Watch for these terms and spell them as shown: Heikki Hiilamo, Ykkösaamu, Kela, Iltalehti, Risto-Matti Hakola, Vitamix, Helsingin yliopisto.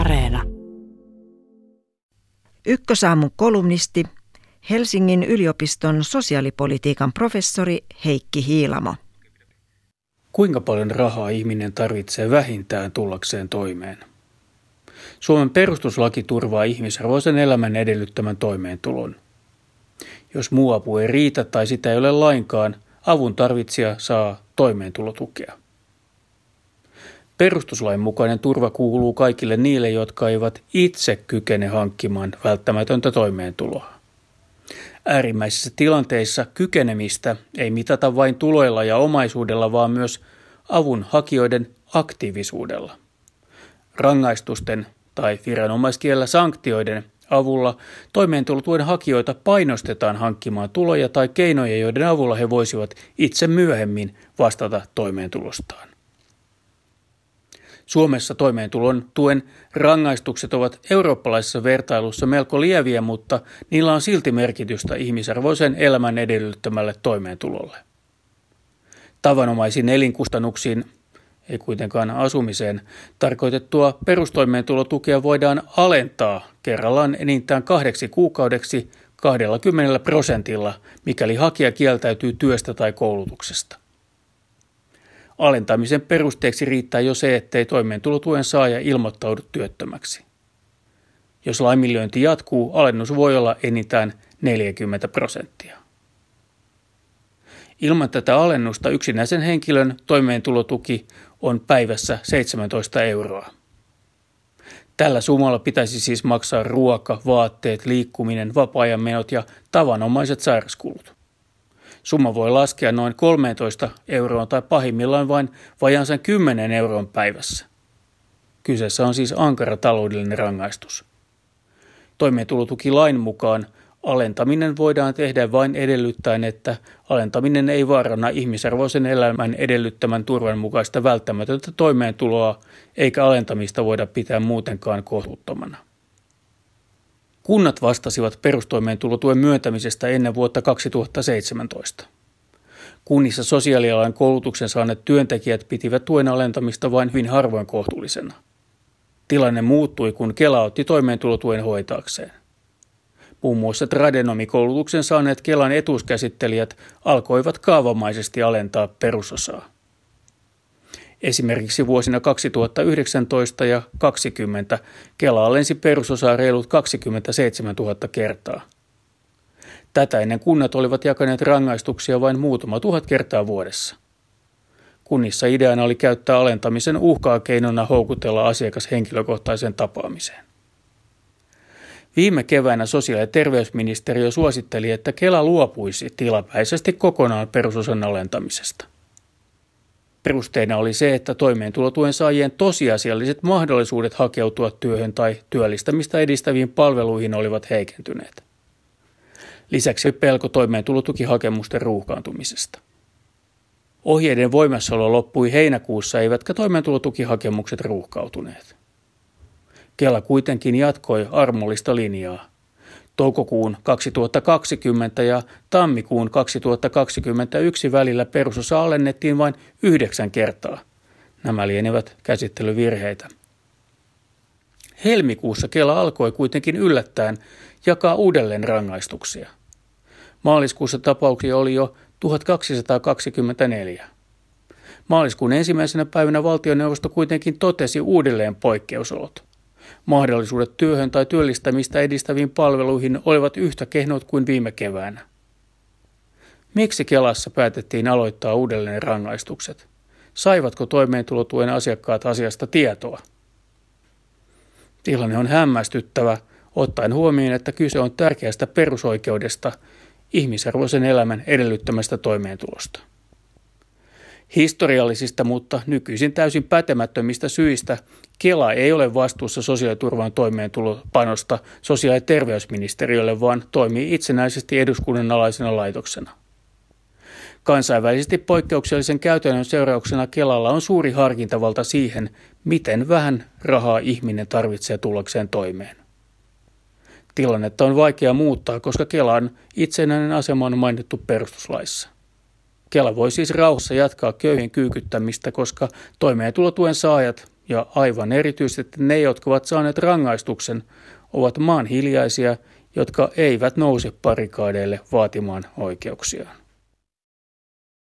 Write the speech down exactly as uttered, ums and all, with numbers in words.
Areena. Ykkösaamun kolumnisti, Helsingin yliopiston sosiaalipolitiikan professori Heikki Hiilamo. Kuinka paljon rahaa ihminen tarvitsee vähintään tullakseen toimeen? Suomen perustuslaki turvaa ihmisarvoisen elämän edellyttämän toimeentulon. Jos muu apu ei riitä tai sitä ei ole lainkaan, avun tarvitsija saa toimeentulotukea. Perustuslain mukainen turva kuuluu kaikille niille, jotka eivät itse kykene hankkimaan välttämätöntä toimeentuloa. Äärimmäisissä tilanteissa kykenemistä ei mitata vain tuloilla ja omaisuudella, vaan myös avun hakijoiden aktiivisuudella. Rangaistusten tai viranomaiskielellä sanktioiden avulla toimeentulotuen hakijoita painostetaan hankkimaan tuloja tai keinoja, joiden avulla he voisivat itse myöhemmin vastata toimeentulostaan. Suomessa toimeentulon tuen rangaistukset ovat eurooppalaisessa vertailussa melko lieviä, mutta niillä on silti merkitystä ihmisarvoisen elämän edellyttämälle toimeentulolle. Tavanomaisiin elinkustannuksiin, ei kuitenkaan asumiseen, tarkoitettua perustoimeentulotukea voidaan alentaa kerrallaan enintään kahdeksi kuukaudeksi kaksikymmentä prosentilla, mikäli hakija kieltäytyy työstä tai koulutuksesta. Alentamisen perusteeksi riittää jo se, ettei toimeentulotuen saaja ilmoittaudu työttömäksi. Jos laiminlyönti jatkuu, alennus voi olla enintään neljäkymmentä prosenttia. Ilman tätä alennusta yksinäisen henkilön toimeentulotuki on päivässä seitsemäntoista euroa. Tällä summalla pitäisi siis maksaa ruoka, vaatteet, liikkuminen, vapaa-ajan menot ja tavanomaiset sairauskulut. Summa voi laskea noin kolmetoista euroon tai pahimmillaan vain vajaansa kymmenen euroon päivässä. Kyseessä on siis ankara taloudellinen rangaistus. Toimeentulotukilain mukaan alentaminen voidaan tehdä vain edellyttäen, että alentaminen ei vaaranna ihmisarvoisen elämän edellyttämän turvan mukaista välttämätöntä toimeentuloa, eikä alentamista voida pitää muutenkaan kohtuuttomana. Kunnat vastasivat perustoimeentulotuen myöntämisestä ennen vuotta kaksituhattaseitsemäntoista. Kunnissa sosiaalialan koulutuksen saaneet työntekijät pitivät tuen alentamista vain hyvin harvoin kohtuullisena. Tilanne muuttui, kun Kela otti toimeentulotuen hoitaakseen. Muun muassa tradenomikoulutuksen saaneet Kelan etuuskäsittelijät alkoivat kaavamaisesti alentaa perusosaa. Esimerkiksi vuosina kaksituhattayhdeksäntoista ja kaksituhattakaksikymmentä Kela alensi perusosaa reilut kaksikymmentäseitsemäntuhatta kertaa. Tätä ennen kunnat olivat jakaneet rangaistuksia vain muutama tuhat kertaa vuodessa. Kunnissa ideana oli käyttää alentamisen uhkaa keinona houkutella asiakas henkilökohtaiseen tapaamiseen. Viime keväänä sosiaali- ja terveysministeriö suositteli, että Kela luopuisi tilapäisesti kokonaan perusosan alentamisesta. Perusteena oli se, että toimeentulotuen saajien tosiasialliset mahdollisuudet hakeutua työhön tai työllistämistä edistäviin palveluihin olivat heikentyneet. Lisäksi pelko toimeentulotukihakemusten ruuhkaantumisesta. Ohjeiden voimassaolo loppui heinäkuussa, eivätkä toimeentulotukihakemukset ruuhkautuneet. Kela kuitenkin jatkoi armollista linjaa. Toukokuun kaksituhattakaksikymmentä ja tammikuun kaksituhattakaksikymmentäyksi välillä perusosa alennettiin vain yhdeksän kertaa. Nämä lienevät käsittelyvirheitä. Helmikuussa Kela alkoi kuitenkin yllättäen jakaa uudelleen rangaistuksia. Maaliskuussa tapauksia oli jo tuhatkaksisataakaksikymmentäneljä. Maaliskuun ensimmäisenä päivänä valtioneuvosto kuitenkin totesi uudelleen poikkeusolot. Mahdollisuudet työhön tai työllistämistä edistäviin palveluihin olivat yhtä kehnot kuin viime keväänä. Miksi Kelassa päätettiin aloittaa uudelleen rangaistukset? Saivatko toimeentulotuen asiakkaat asiasta tietoa? Tilanne on hämmästyttävä, ottaen huomioon, että kyse on tärkeästä perusoikeudesta, ihmisarvoisen elämän edellyttämästä toimeentulosta. Historiallisista, mutta nykyisin täysin pätemättömistä syistä Kela ei ole vastuussa sosiaaliturvan toimeentulopanosta sosiaali- ja terveysministeriölle, vaan toimii itsenäisesti eduskunnan alaisena laitoksena. Kansainvälisesti poikkeuksellisen käytännön seurauksena Kelalla on suuri harkintavalta siihen, miten vähän rahaa ihminen tarvitsee tullakseen toimeen. Tilannetta on vaikea muuttaa, koska Kelan itsenäinen asema on mainittu perustuslaissa. Kela voi siis rauhassa jatkaa köyhien kyykyttämistä, koska toimeentulotuen saajat ja aivan erityisesti ne, jotka ovat saaneet rangaistuksen, ovat maan hiljaisia, jotka eivät nouse barrikadeille vaatimaan oikeuksiaan.